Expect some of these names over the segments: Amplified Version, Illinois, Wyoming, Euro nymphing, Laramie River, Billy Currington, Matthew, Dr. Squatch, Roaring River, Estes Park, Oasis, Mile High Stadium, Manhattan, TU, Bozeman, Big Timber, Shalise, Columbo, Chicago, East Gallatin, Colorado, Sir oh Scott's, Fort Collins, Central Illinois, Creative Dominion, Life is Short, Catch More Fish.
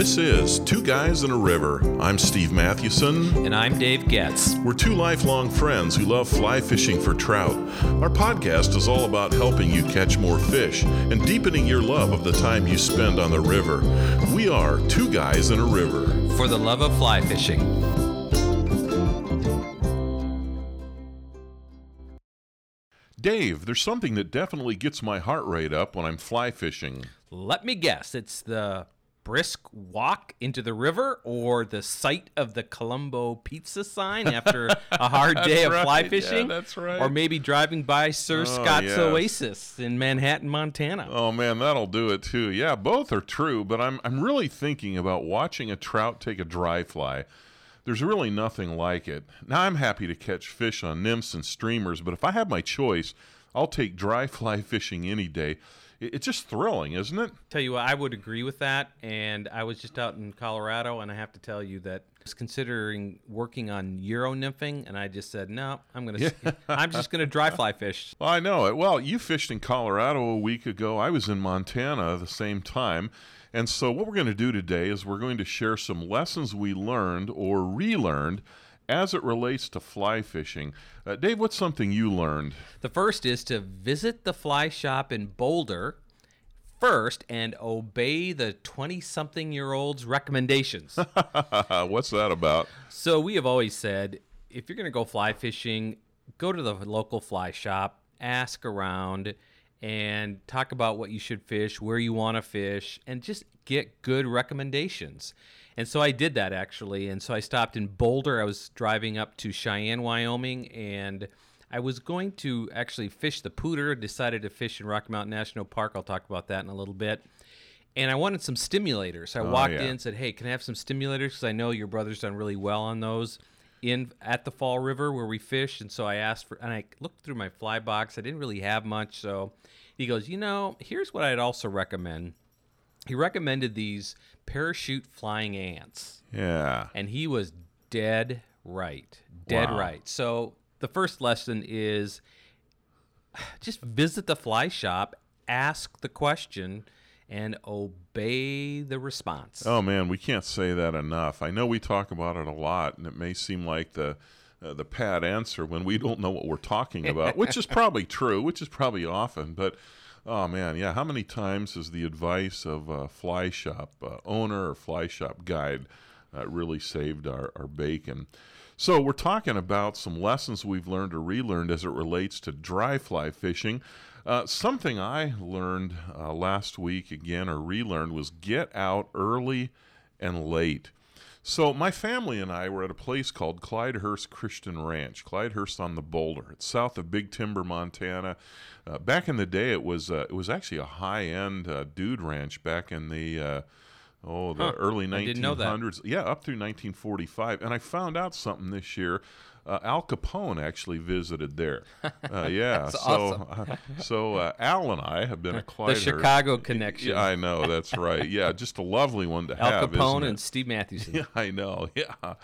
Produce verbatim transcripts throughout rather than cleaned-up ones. This is Two Guys in a River. I'm Steve Mathewson. And I'm Dave Getz. We're two lifelong friends who love fly fishing for trout. Our podcast is all about helping you catch more fish and deepening your love of the time you spend on the river. We are Two Guys in a River. For the love of fly fishing. Dave, there's something that definitely gets my heart rate up when I'm fly fishing. Let me guess. It's the brisk walk into the river or the sight of the Columbo pizza sign after a hard day of right. fly fishing. Yeah, that's right. Or maybe driving by Sir oh Scott's yes. Oasis in Manhattan, Montana. Oh, man, that'll do it, too. Yeah, both are true, but I'm I'm really thinking about watching a trout take a dry fly. There's really nothing like it. Now, I'm happy to catch fish on nymphs and streamers, but if I have my choice, I'll take dry fly fishing any day. It's just thrilling, isn't it? Tell you what, I would agree with that, and I was just out in Colorado, and I have to tell you that I was considering working on Euro nymphing, and I just said, no, I'm going to, yeah. I'm just going to dry fly fish. Well, I know it. Well, you fished in Colorado a week ago. I was in Montana the same time, and so what we're going to do today is we're going to share some lessons we learned or relearned as it relates to fly fishing. Uh, Dave, what's something you learned? The first is to visit the fly shop in Boulder first and obey the twenty-something-year-old's recommendations. What's that about? So we have always said, if you're going to go fly fishing, go to the local fly shop, ask around, and talk about what you should fish, where you want to fish, and just get good recommendations. And so I did that, actually. And so I stopped in Boulder. I was driving up to Cheyenne, Wyoming, and I was going to actually fish the Poudre, decided to fish in Rocky Mountain National Park. I'll talk about that in a little bit. And I wanted some stimulators. I oh, walked yeah. in and said, hey, can I have some stimulators? Because I know your brother's done really well on those in at the Fall River where we fish. And so I asked for, and I looked through my fly box. I didn't really have much. So he goes, you know, here's what I'd also recommend. He recommended these parachute flying ants. Yeah. And he was dead right. Dead wow. right. So the first lesson is just visit the fly shop, ask the question, and obey the response. Oh, man, we can't say that enough. I know we talk about it a lot, and it may seem like the Uh, the pat answer when we don't know what we're talking about, which is probably true, which is probably often. But, oh, man, yeah, how many times is the advice of a fly shop uh, owner or fly shop guide uh, really saved our, our bacon? So we're talking about some lessons we've learned or relearned as it relates to dry fly fishing. Uh, something I learned uh, last week, again, or relearned, was get out early and late. So my family and I were at a place called Clydehurst Christian Ranch, Clydehurst on the Boulder. It's south of Big Timber, Montana. Uh, back in the day, it was uh, it was actually a high-end uh, dude ranch back in the uh, oh the huh. early nineteen hundreds. I didn't know that. Yeah, up through nineteen forty-five. And I found out something this year. Uh, Al Capone actually visited there. Uh, yeah, that's so awesome. uh, so uh, Al and I have been a Clydehurst. The Chicago connection. Yeah, I know, that's right. Yeah, just a lovely one to Al have. Al Capone and Steve Mathewson. Yeah, I know. Yeah.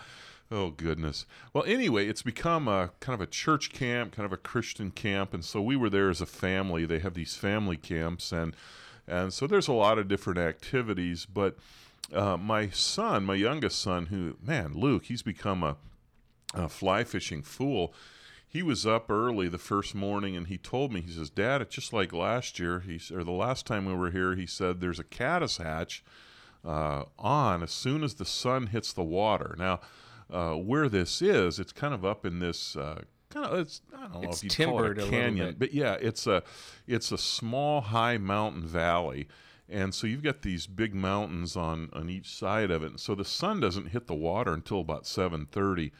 Oh goodness. Well, anyway, it's become a kind of a church camp, kind of a Christian camp, and so we were there as a family. They have these family camps, and and so there's a lot of different activities. But uh, my son, my youngest son, who man, Luke, he's become a A fly fishing fool. He was up early the first morning, and he told me, he says, Dad, it's just like last year. He or the last time we were here, he said, there's a caddis hatch uh, on as soon as the sun hits the water. Now, uh, where this is, it's kind of up in this uh, kind of it's I don't know it's if you call it a canyon, a but yeah, it's a it's a small high mountain valley. And so you've got these big mountains on on each side of it. And so the sun doesn't hit the water until about seven thirty.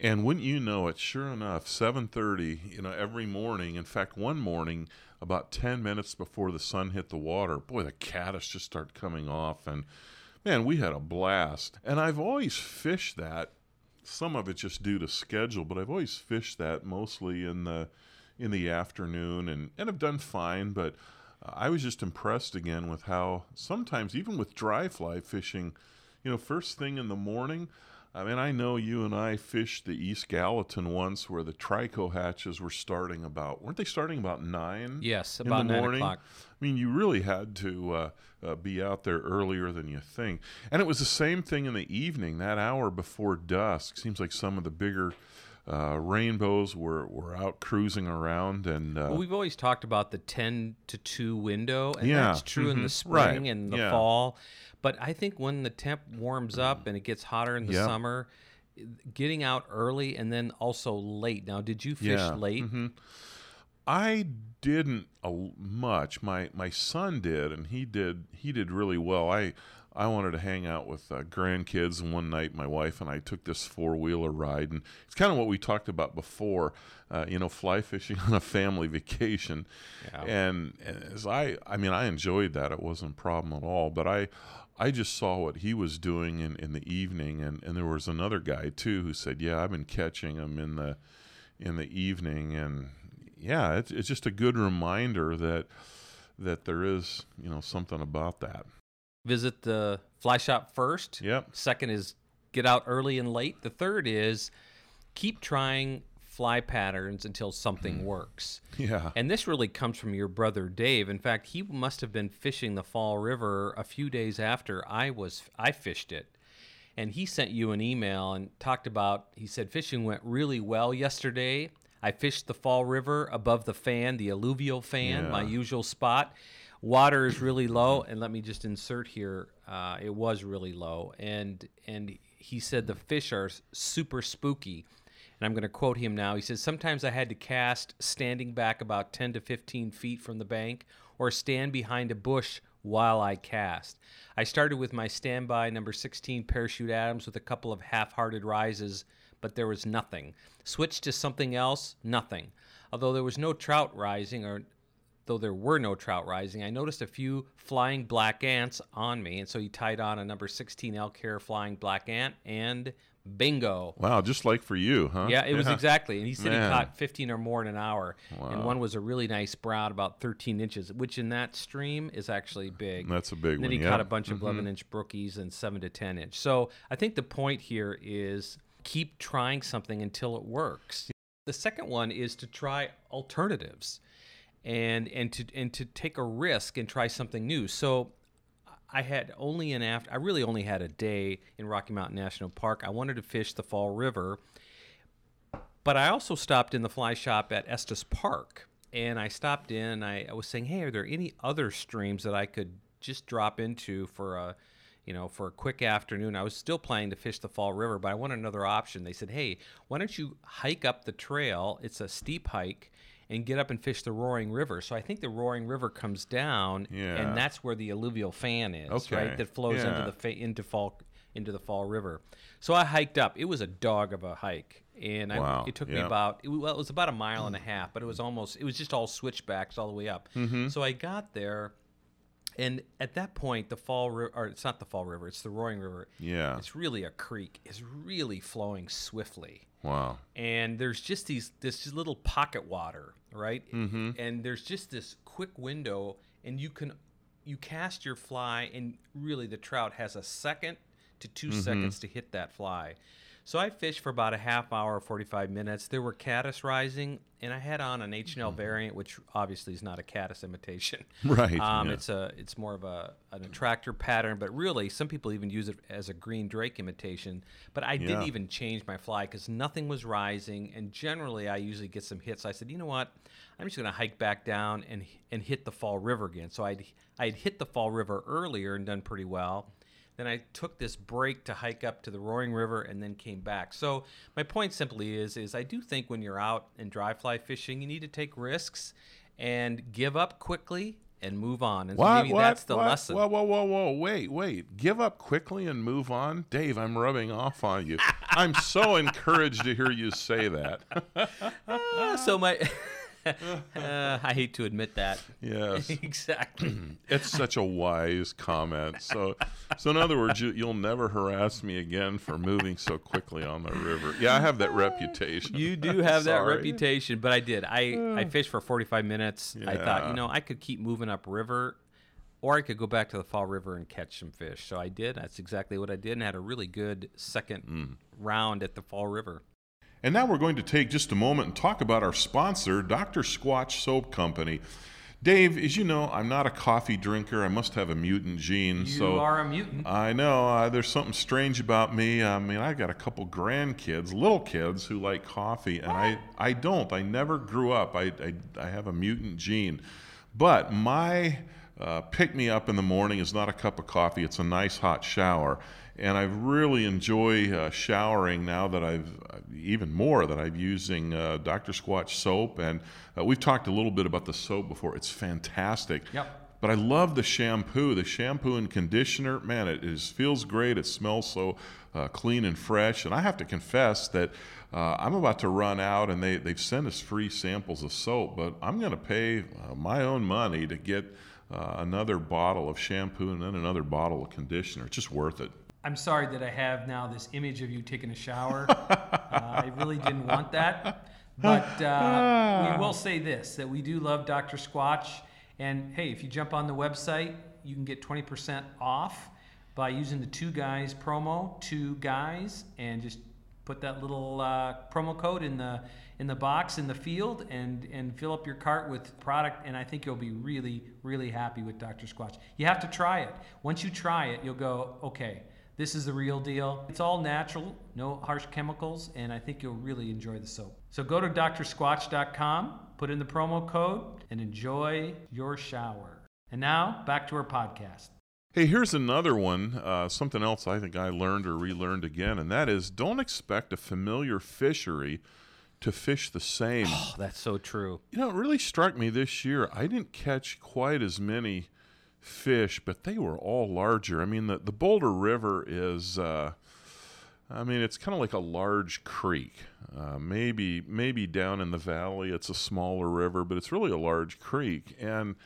And wouldn't you know it, sure enough, seven thirty, you know, every morning, in fact, one morning, about ten minutes before the sun hit the water, boy, the caddis just start coming off. And, man, we had a blast. And I've always fished that. Some of it just due to schedule, but I've always fished that mostly in the in the afternoon and, and I've done fine. But I was just impressed again with how sometimes, even with dry fly fishing, you know, first thing in the morning, I mean, I know you and I fished the East Gallatin once where the trico hatches were starting about, weren't they starting about nine? Yes, about nine o'clock. I mean, you really had to uh, uh, be out there earlier than you think. And it was the same thing in the evening, that hour before dusk. Seems like some of the bigger uh, rainbows were, were out cruising around. And uh, well, we've always talked about the ten to two window, and yeah, that's true mm-hmm. in the spring right. and the yeah. fall. But I think when the temp warms up and it gets hotter in the yep. summer, getting out early and then also late. Now, did you fish yeah. late? Mm-hmm. I didn't uh, much. My my son did, and he did he did really well. I I wanted to hang out with uh, grandkids, and one night my wife and I took this four-wheeler ride, and it's kind of what we talked about before, uh, you know, fly fishing on a family vacation. Yeah. And, and as I I mean, I enjoyed that. It wasn't a problem at all, but I I just saw what he was doing in, in the evening, and, and there was another guy, too, who said, yeah, I've been catching him in the in the evening. And, yeah, it's, it's just a good reminder that that there is, you know, something about that. Visit the fly shop first. Yep. Second is get out early and late. The third is keep trying fly patterns until something works. Yeah. And this really comes from your brother Dave. In fact, he must have been fishing the Fall River a few days after I was I fished it. And he sent you an email and talked about, he said, fishing went really well yesterday. I fished the Fall River above the fan, the alluvial fan, yeah. my usual spot. Water is really low, and let me just insert here, uh, it was really low. And and he said the fish are super spooky. And I'm going to quote him now. He says, sometimes I had to cast standing back about ten to fifteen feet from the bank or stand behind a bush while I cast. I started with my standby number sixteen Parachute Adams with a couple of half-hearted rises, but there was nothing. Switched to something else, nothing. Although there was no trout rising, or though there were no trout rising, I noticed a few flying black ants on me, and so he tied on a number sixteen elk hair flying black ant, and bingo. Wow, just like for you, huh? Yeah, it yeah. was exactly. And he said Man. he caught fifteen or more in an hour. Wow. And one was a really nice brown, about thirteen inches, which in that stream is actually big. That's a big and one, yeah. Then he yep. caught a bunch of mm-hmm. eleven-inch brookies and seven to ten-inch. So I think the point here is keep trying something until it works. The second one is to try alternatives and and to and to take a risk and try something new. So I had only an after, I really only had a day in Rocky Mountain National Park. I wanted to fish the Fall River, but I also stopped in the fly shop at Estes Park, and I stopped in and I, I was saying, hey, are there any other streams that I could just drop into for a, you know, for a quick afternoon? I was still planning to fish the Fall River, but I wanted another option. They said, hey, why don't you hike up the trail? It's a steep hike. And get up and fish the Roaring River. So I think the Roaring River comes down, yeah. and that's where the alluvial fan is, okay. right? That flows yeah. into the fa- into fall into the Fall River. So I hiked up. It was a dog of a hike, and wow. I, it took yeah. me about it, well, it was about a mile and a half, but it was almost it was just all switchbacks all the way up. Mm-hmm. So I got there, and at that point, the Fall River, or it's not the Fall River, it's the Roaring River. Yeah, it's really a creek. It's really flowing swiftly. Wow. And there's just these this just little pocket water, right? Mm-hmm. And there's just this quick window, and you can you cast your fly, and really the trout has a second to two mm-hmm. seconds to hit that fly. So I fished for about a half hour, forty-five minutes. There were caddis rising, and I had on an H and L mm-hmm. variant, which obviously is not a caddis imitation. Right. Um, yeah. It's a it's more of a an attractor pattern, but really some people even use it as a green drake imitation. But I yeah. didn't even change my fly because nothing was rising, and generally I usually get some hits. So I said, you know what, I'm just going to hike back down and and hit the Fall River again. So I'd I'd hit the Fall River earlier and done pretty well. Then I took this break to hike up to the Roaring River and then came back. So my point simply is, is I do think when you're out and dry fly fishing, you need to take risks and give up quickly and move on. And what, so maybe what, that's the what, lesson. Whoa, whoa, whoa, whoa, wait, wait. Give up quickly and move on? Dave, I'm rubbing off on you. I'm so encouraged to hear you say that. uh, so my... Uh, I hate to admit that. Yes. Exactly. It's such a wise comment. So, so in other words, you, you'll never harass me again for moving so quickly on the river. Yeah, I have that reputation. You do have that reputation, but I did. I, I fished for forty-five minutes. Yeah. I thought, you know, I could keep moving up river. or I could go back to the Fall River and catch some fish. So I did. That's exactly what I did, and had a really good second mm. round at the Fall River. And now we're going to take just a moment and talk about our sponsor, Doctor Squatch Soap Company. Dave, as you know, I'm not a coffee drinker. I must have a mutant gene. You so are a mutant. I know. Uh, there's something strange about me. I mean, I got a couple grandkids, little kids, who like coffee, and I, I don't. I never grew up. I, I, I have a mutant gene. But my uh, pick-me-up in the morning is not a cup of coffee. It's a nice hot shower. And I really enjoy uh, showering now that I've, uh, even more that I'm using uh, Doctor Squatch soap. And uh, we've talked a little bit about the soap before. It's fantastic. Yep. But I love the shampoo. The shampoo and conditioner, man, it is, feels great. It smells so uh, clean and fresh. And I have to confess that uh, I'm about to run out, and they, they've sent us free samples of soap. But I'm going to pay uh, my own money to get uh, another bottle of shampoo and then another bottle of conditioner. It's just worth it. I'm sorry that I have now this image of you taking a shower. uh, I really didn't want that. But uh, we will say this, that we do love Doctor Squatch. And hey, if you jump on the website, you can get twenty percent off by using the Two Guys promo, Two Guys, and just put that little uh, promo code in the in the box in the field, and, and fill up your cart with product, and I think you'll be really, really happy with Doctor Squatch. You have to try it. Once you try it, you'll go, okay, this is the real deal. It's all natural, no harsh chemicals, and I think you'll really enjoy the soap. So go to D R squatch dot com, put in the promo code, and enjoy your shower. And now, back to our podcast. Hey, here's another one, uh, something else I think I learned or relearned again, and that is don't expect a familiar fishery to fish the same. Oh, that's so true. You know, it really struck me this year. I didn't catch quite as many fish, but they were all larger. I mean, the, the Boulder River is, uh, I mean, it's kind of like a large creek. Uh, maybe maybe down in the valley it's a smaller river, but it's really a large creek. And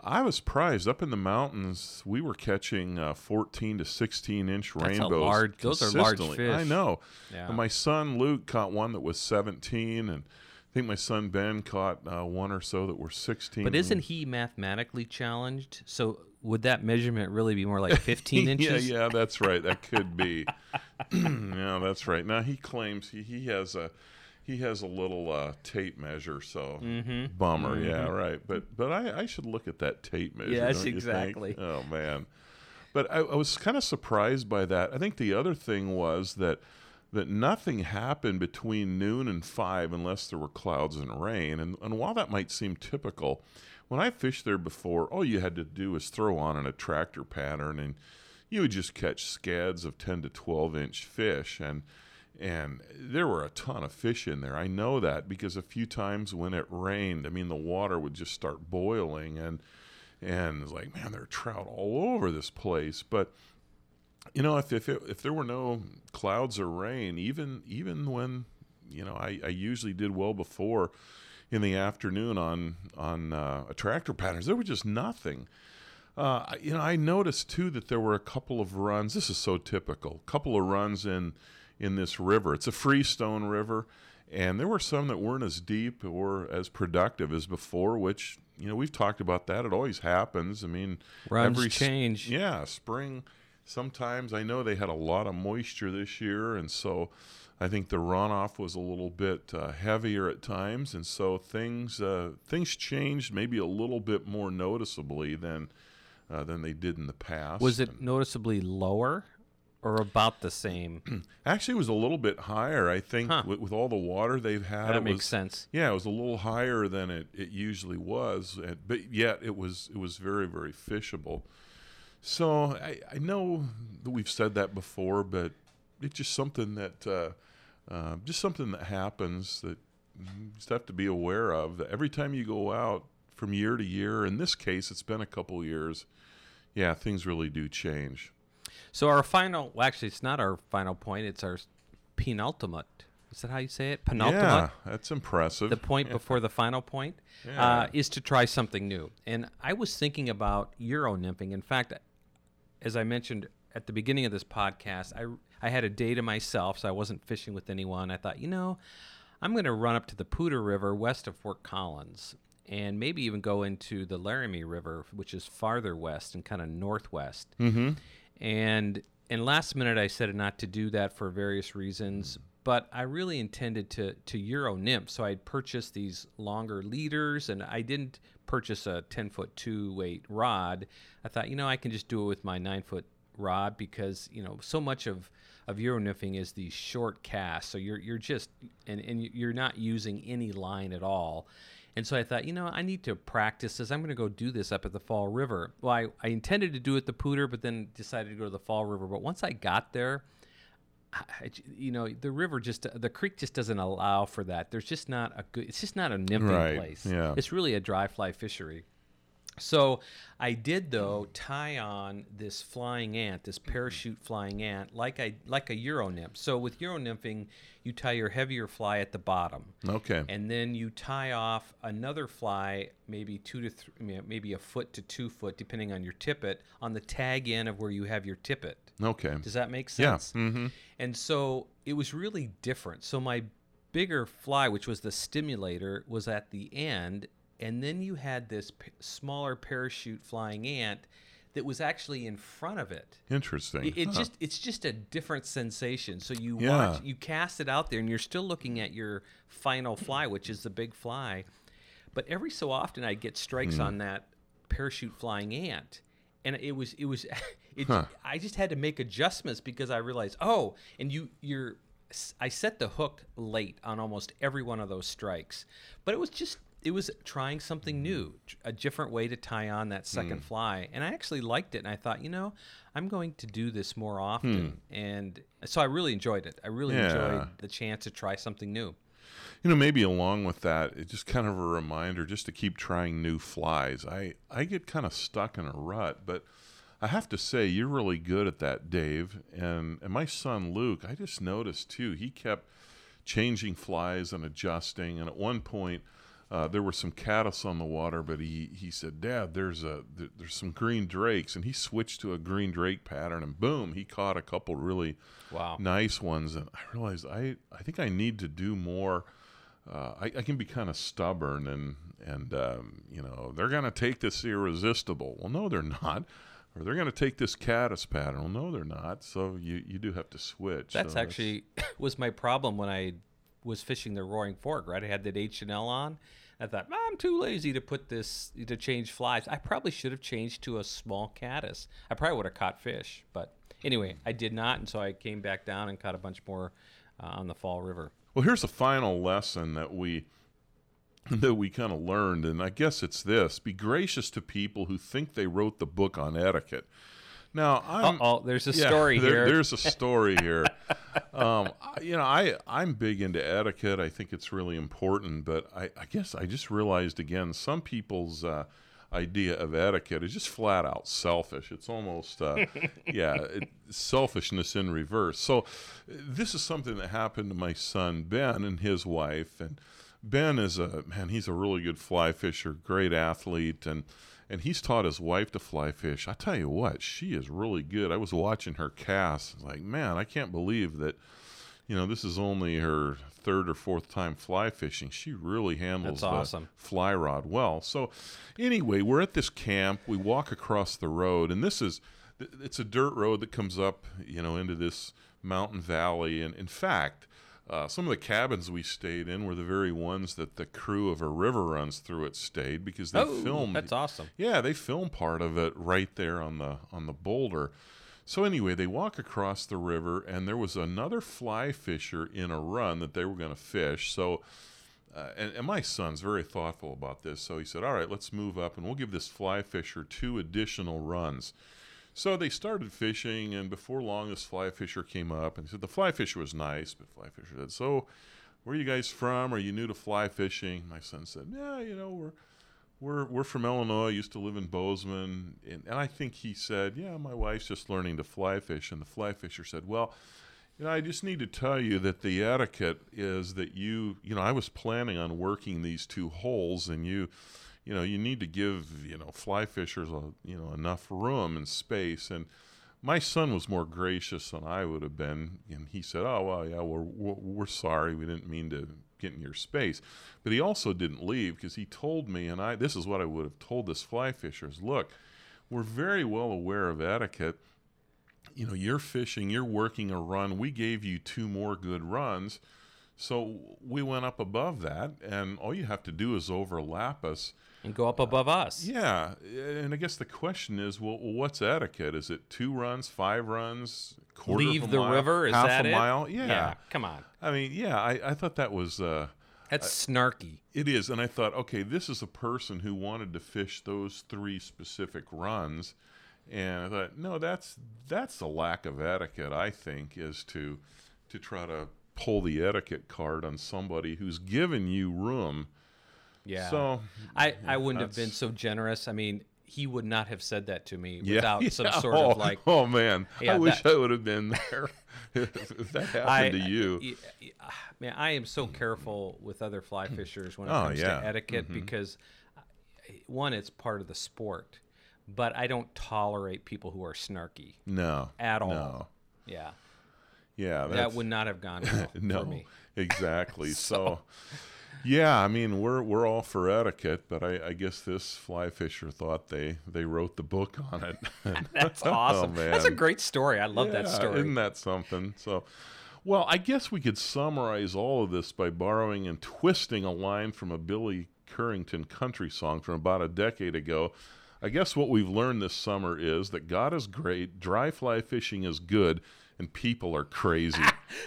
I was surprised. Up in the mountains, we were catching uh, fourteen to sixteen inch That's rainbows. A large, those are large fish. I know. Yeah. And my son Luke caught one that was seventeen, and I think my son Ben caught uh, one or so that were sixteen. But isn't he mathematically challenged? So would that measurement really be more like fifteen inches? yeah, yeah, that's right. That could be. yeah, that's right. Now he claims he, he has a he has a little uh, tape measure. So mm-hmm. bummer. Mm-hmm. Yeah, right. But but I, I should look at that tape measure. Yes, don't exactly. You think? Oh man. But I, I was kind of surprised by that. I think the other thing was that. that nothing happened between noon and five unless there were clouds and rain. And, and while that might seem typical, when I fished there before, all you had to do was throw on an attractor pattern, and you would just catch scads of ten to twelve inch fish. And and there were a ton of fish in there. I know that because a few times when it rained, I mean, the water would just start boiling. And, and it was like, man, there are trout all over this place. But you know, if if, it, if there were no clouds or rain, even even when, you know, I, I usually did well before in the afternoon on on uh, attractor patterns, there was just nothing. Uh, you know, I noticed, too, that there were a couple of runs. This is so typical. A couple of runs in, in this river. It's a freestone river, and there were some that weren't as deep or as productive as before, which, you know, we've talked about that. It always happens. I mean, runs every change. Sp- yeah, spring. Sometimes I know they had a lot of moisture this year, and so I think the runoff was a little bit uh, heavier at times, and so things uh, things changed maybe a little bit more noticeably than uh, than they did in the past. Was it and noticeably lower or about the same? Actually, it was a little bit higher. I think huh. with, with all the water they've had, that it makes was, sense. Yeah, it was a little higher than it, it usually was, but yet it was it was very very fishable. So I, I know that we've said that before, but it's just something that uh, uh, just something that happens that you just have to be aware of. Every time you go out from year to year, in this case, it's been a couple years. Yeah, things really do change. So our final, well, actually, it's not our final point. It's our penultimate. Is that how you say it? Penultimate? Yeah, that's impressive. The point yeah. before the final point yeah. uh, is to try something new. And I was thinking about Euro nymphing. In fact, as I mentioned at the beginning of this podcast, I, I had a day to myself, so I wasn't fishing with anyone. I thought, you know, I'm going to run up to the Poudre River west of Fort Collins and maybe even go into the Laramie River, which is farther west and kind of northwest. Mm-hmm. And and last minute I said not to do that for various reasons, but I really intended to to Euro nymph. So I purchased these longer leaders, and I didn't purchase a ten foot two weight rod. I thought, you know, I can just do it with my nine foot rod, because you know so much of of Euro nymphing is these short casts. So you're you're just and and you're not using any line at all. And so I thought, you know, I need to practice this. I'm going to go do this up at the Fall River. Well, I, I intended to do it at the Poudre, but then decided to go to the Fall River. But once I got there, I, you know, the river just, the creek just doesn't allow for that. There's just not a good, it's just not a nymphing right. place. Yeah. It's really a dry fly fishery. So I did, though, tie on this flying ant, this parachute flying ant, like I like a Euro nymph. So with Euro nymphing, you tie your heavier fly at the bottom. Okay. And then you tie off another fly, maybe two to three, maybe a foot to two foot, depending on your tippet, on the tag end of where you have your tippet. Okay. Does that make sense? Yeah. Mm-hmm. And so it was really different. So my bigger fly, which was the stimulator, was at the end. And then you had this p- smaller parachute flying ant that was actually in front of it. Interesting. It, it huh. just it's just a different sensation. So you yeah. watch, you cast it out there, and you're still looking at your final fly, which is the big fly. But every so often, I get strikes mm. on that parachute flying ant, and it was it was it, huh. I just had to make adjustments, because I realized oh, and you you're I set the hook late on almost every one of those strikes, but it was just. It was trying something new, a different way to tie on that second mm. fly. And I actually liked it, and I thought, you know, I'm going to do this more often. Mm. And so I really enjoyed it. I really yeah. enjoyed the chance to try something new. You know, maybe along with that, it's just kind of a reminder just to keep trying new flies. I, I get kind of stuck in a rut, but I have to say you're really good at that, Dave. And, and my son, Luke, I just noticed, too, he kept changing flies and adjusting. And at one point... Uh, there were some caddis on the water, but he, he said, Dad, there's a there, there's some green drakes, and he switched to a green drake pattern, and boom, he caught a couple really wow. nice ones. And I realized I, I think I need to do more. Uh, I, I can be kind of stubborn, and and um, you know they're gonna take this irresistible. Well, no, they're not. Or they're gonna take this caddis pattern. Well, no, they're not. So you you do have to switch. That's so actually that's... was my problem when I. was fishing the Roaring Fork, right? I had that H and L on. I thought, I'm too lazy to put this, to change flies. I probably should have changed to a small caddis. I probably would have caught fish. But anyway, I did not, and so I came back down and caught a bunch more uh, on the Fall River. Well, here's a final lesson that we that we kind of learned, and I guess it's this. Be gracious to people who think they wrote the book on etiquette. Now, I'm, oh, there's a yeah, story there, here. There's a story here. um, I, you know, I, I'm big into etiquette. I think it's really important, but I, I guess I just realized again, some people's uh, idea of etiquette is just flat out selfish. It's almost, uh, yeah, it, selfishness in reverse. So this is something that happened to my son, Ben, and his wife. And Ben is a, man, he's a really good fly fisher, great athlete, and And he's taught his wife to fly fish. I tell you what, she is really good. I was watching her cast. I was like, man, I can't believe that, you know, this is only her third or fourth time fly fishing. She really handles awesome. the fly rod well. So anyway, we're at this camp. We walk across the road, and this is, it's a dirt road that comes up, you know, into this mountain valley. And in fact, Uh, some of the cabins we stayed in were the very ones that the crew of A River Runs Through It stayed, because they oh, filmed. That's awesome. Yeah, they filmed part of it right there on the on the boulder. So anyway, they walk across the river, and there was another fly fisher in a run that they were going to fish. So, uh, and, and my son's very thoughtful about this. So he said, all right, let's move up, and we'll give this fly fisher two additional runs. So they started fishing, and before long, this fly fisher came up and said, the fly fisher was nice, but fly fisher said, so where are you guys from? Are you new to fly fishing? My son said, yeah, you know, we're we're we're from Illinois. I used to live in Bozeman. And, and I think he said, yeah, my wife's just learning to fly fish. And the fly fisher said, well, you know, I just need to tell you that the etiquette is that you, you know, I was planning on working these two holes, and you... You know, you need to give, you know, fly fishers, a, you know, enough room and space. And My son was more gracious than I would have been, and he said, oh, well, yeah, we're, we're sorry. We didn't mean to get in your space. But he also didn't leave because he told me, and I this is what I would have told this fly fisher, is, look, we're very well aware of etiquette. You know, you're fishing, you're working a run. We gave you two more good runs. So we went up above that, and all you have to do is overlap us. And go up above us. Yeah. And I guess the question is, well, what's etiquette? Is it two runs, five runs, quarter of a mile? Leave the river? Is that it? Half a mile? Yeah. Yeah. Come on. I mean, yeah, I, I thought that was... Uh, That's I, snarky. It is. And I thought, okay, this is a person who wanted to fish those three specific runs. And I thought, no, that's that's the lack of etiquette, I think, is to to try to pull the etiquette card on somebody who's given you room. Yeah, so I, I wouldn't have been so generous. I mean, he would not have said that to me yeah, without yeah, some sort oh, of like... Oh, man. Yeah, I that, wish I would have been there if, if that happened I, to you. I, man, I am so careful with other fly fishers when it oh, comes yeah. to etiquette mm-hmm. because, one, it's part of the sport, but I don't tolerate people who are snarky. No. At all. No. Yeah. Yeah. That would not have gone well no, for me. Exactly. so... so Yeah, I mean, we're we're all for etiquette, but I, I guess this fly fisher thought they, they wrote the book on it. That's awesome. Oh, man. That's a great story. I love yeah, that story. Isn't that something? So, well, I guess we could summarize all of this by borrowing and twisting a line from a Billy Currington country song from about a decade ago. I guess what we've learned this summer is that God is great, dry fly fishing is good, and people are crazy.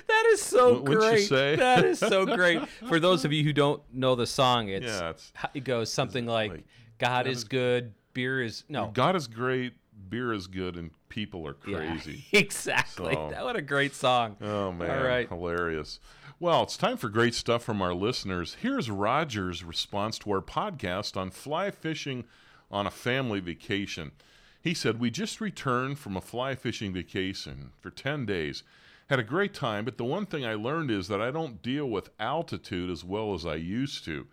That is so w- great. You say? That is so great. For those of you who don't know the song, it's, yeah, it's it goes something like, like God, God is, is good, beer is no. God is great, beer is good, and people are crazy. Yeah, exactly. So, that what a great song. Oh man, all right. Hilarious. Well, it's time for great stuff from our listeners. Here's Roger's response to our podcast on fly fishing on a family vacation. He said, we just returned from a fly fishing vacation for ten days. Had a great time, but the one thing I learned is that I don't deal with altitude as well as I used to.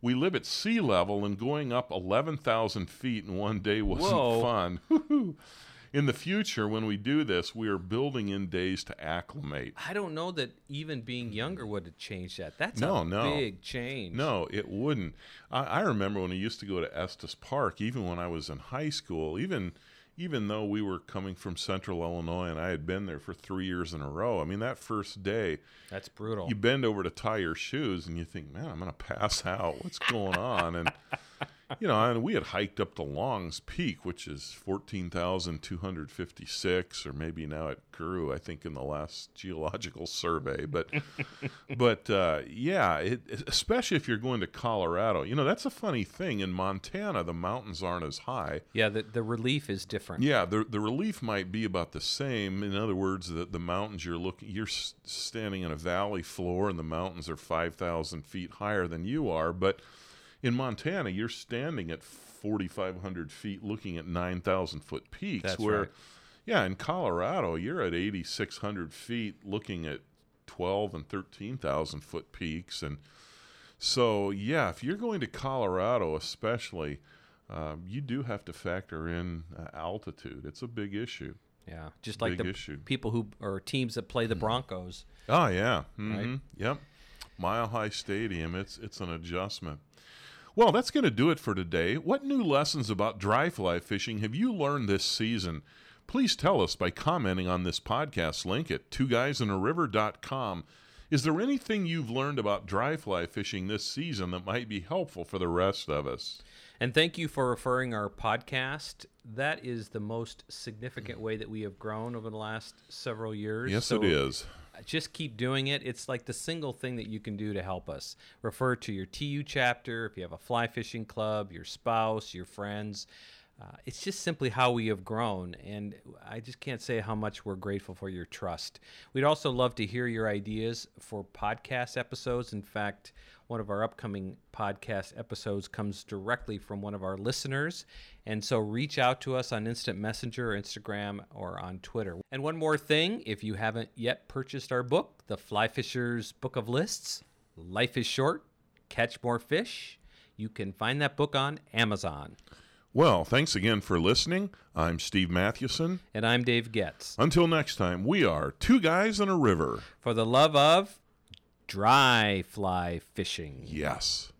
We live at sea level, and going up eleven thousand feet in one day wasn't Whoa. fun. Woo-hoo. In the future, when we do this, we are building in days to acclimate. I don't know that even being younger would have changed that. That's no, a no. big change. No, it wouldn't. I, I remember when I used to go to Estes Park, even when I was in high school, even even though we were coming from Central Illinois and I had been there for three years in a row, I mean, that first day. That's brutal. You bend over to tie your shoes, and you think, man, I'm going to pass out. What's going on? And... You know, and we had hiked up to Long's Peak, which is fourteen thousand two hundred fifty-six, or maybe now it grew, I think, in the last geological survey. But, but uh, yeah, it, especially if you're going to Colorado. You know, that's a funny thing. In Montana, the mountains aren't as high. Yeah, the, the relief is different. Yeah, the the relief might be about the same. In other words, the, the mountains you're looking, you're standing in a valley floor, and the mountains are five thousand feet higher than you are, but... In Montana, you're standing at forty-five hundred feet looking at nine thousand foot peaks. That's where, right. Yeah, in Colorado, you're at eighty-six hundred feet looking at twelve and thirteen thousand foot peaks. And so, yeah, if you're going to Colorado especially, uh, you do have to factor in uh, altitude. It's a big issue. Yeah, just like big the issue. people who or teams that play the Broncos. Oh, yeah. Mm-hmm. Right? Yep. Mile High Stadium, it's it's an adjustment. Well, that's going to do it for today. What new lessons about dry fly fishing have you learned this season? Please tell us by commenting on this podcast link at two guys in a river dot com. Is there anything you've learned about dry fly fishing this season that might be helpful for the rest of us? And thank you for referring our podcast. That is the most significant way that we have grown over the last several years. Yes, so it is. Just keep doing it. It's like the single thing that you can do to help us. Refer to your T U chapter, if you have a fly fishing club, your spouse, your friends. Uh, it's just simply how we have grown, and I just can't say how much we're grateful for your trust. We'd also love to hear your ideas for podcast episodes. In fact, one of our upcoming podcast episodes comes directly from one of our listeners, and so reach out to us on Instant Messenger, or Instagram, or on Twitter. And one more thing, if you haven't yet purchased our book, The Fly Fisher's Book of Lists, Life is Short, Catch More Fish, you can find that book on Amazon. Well, thanks again for listening. I'm Steve Mathewson. And I'm Dave Getz. Until next time, we are Two Guys in a River. For the love of dry fly fishing. Yes.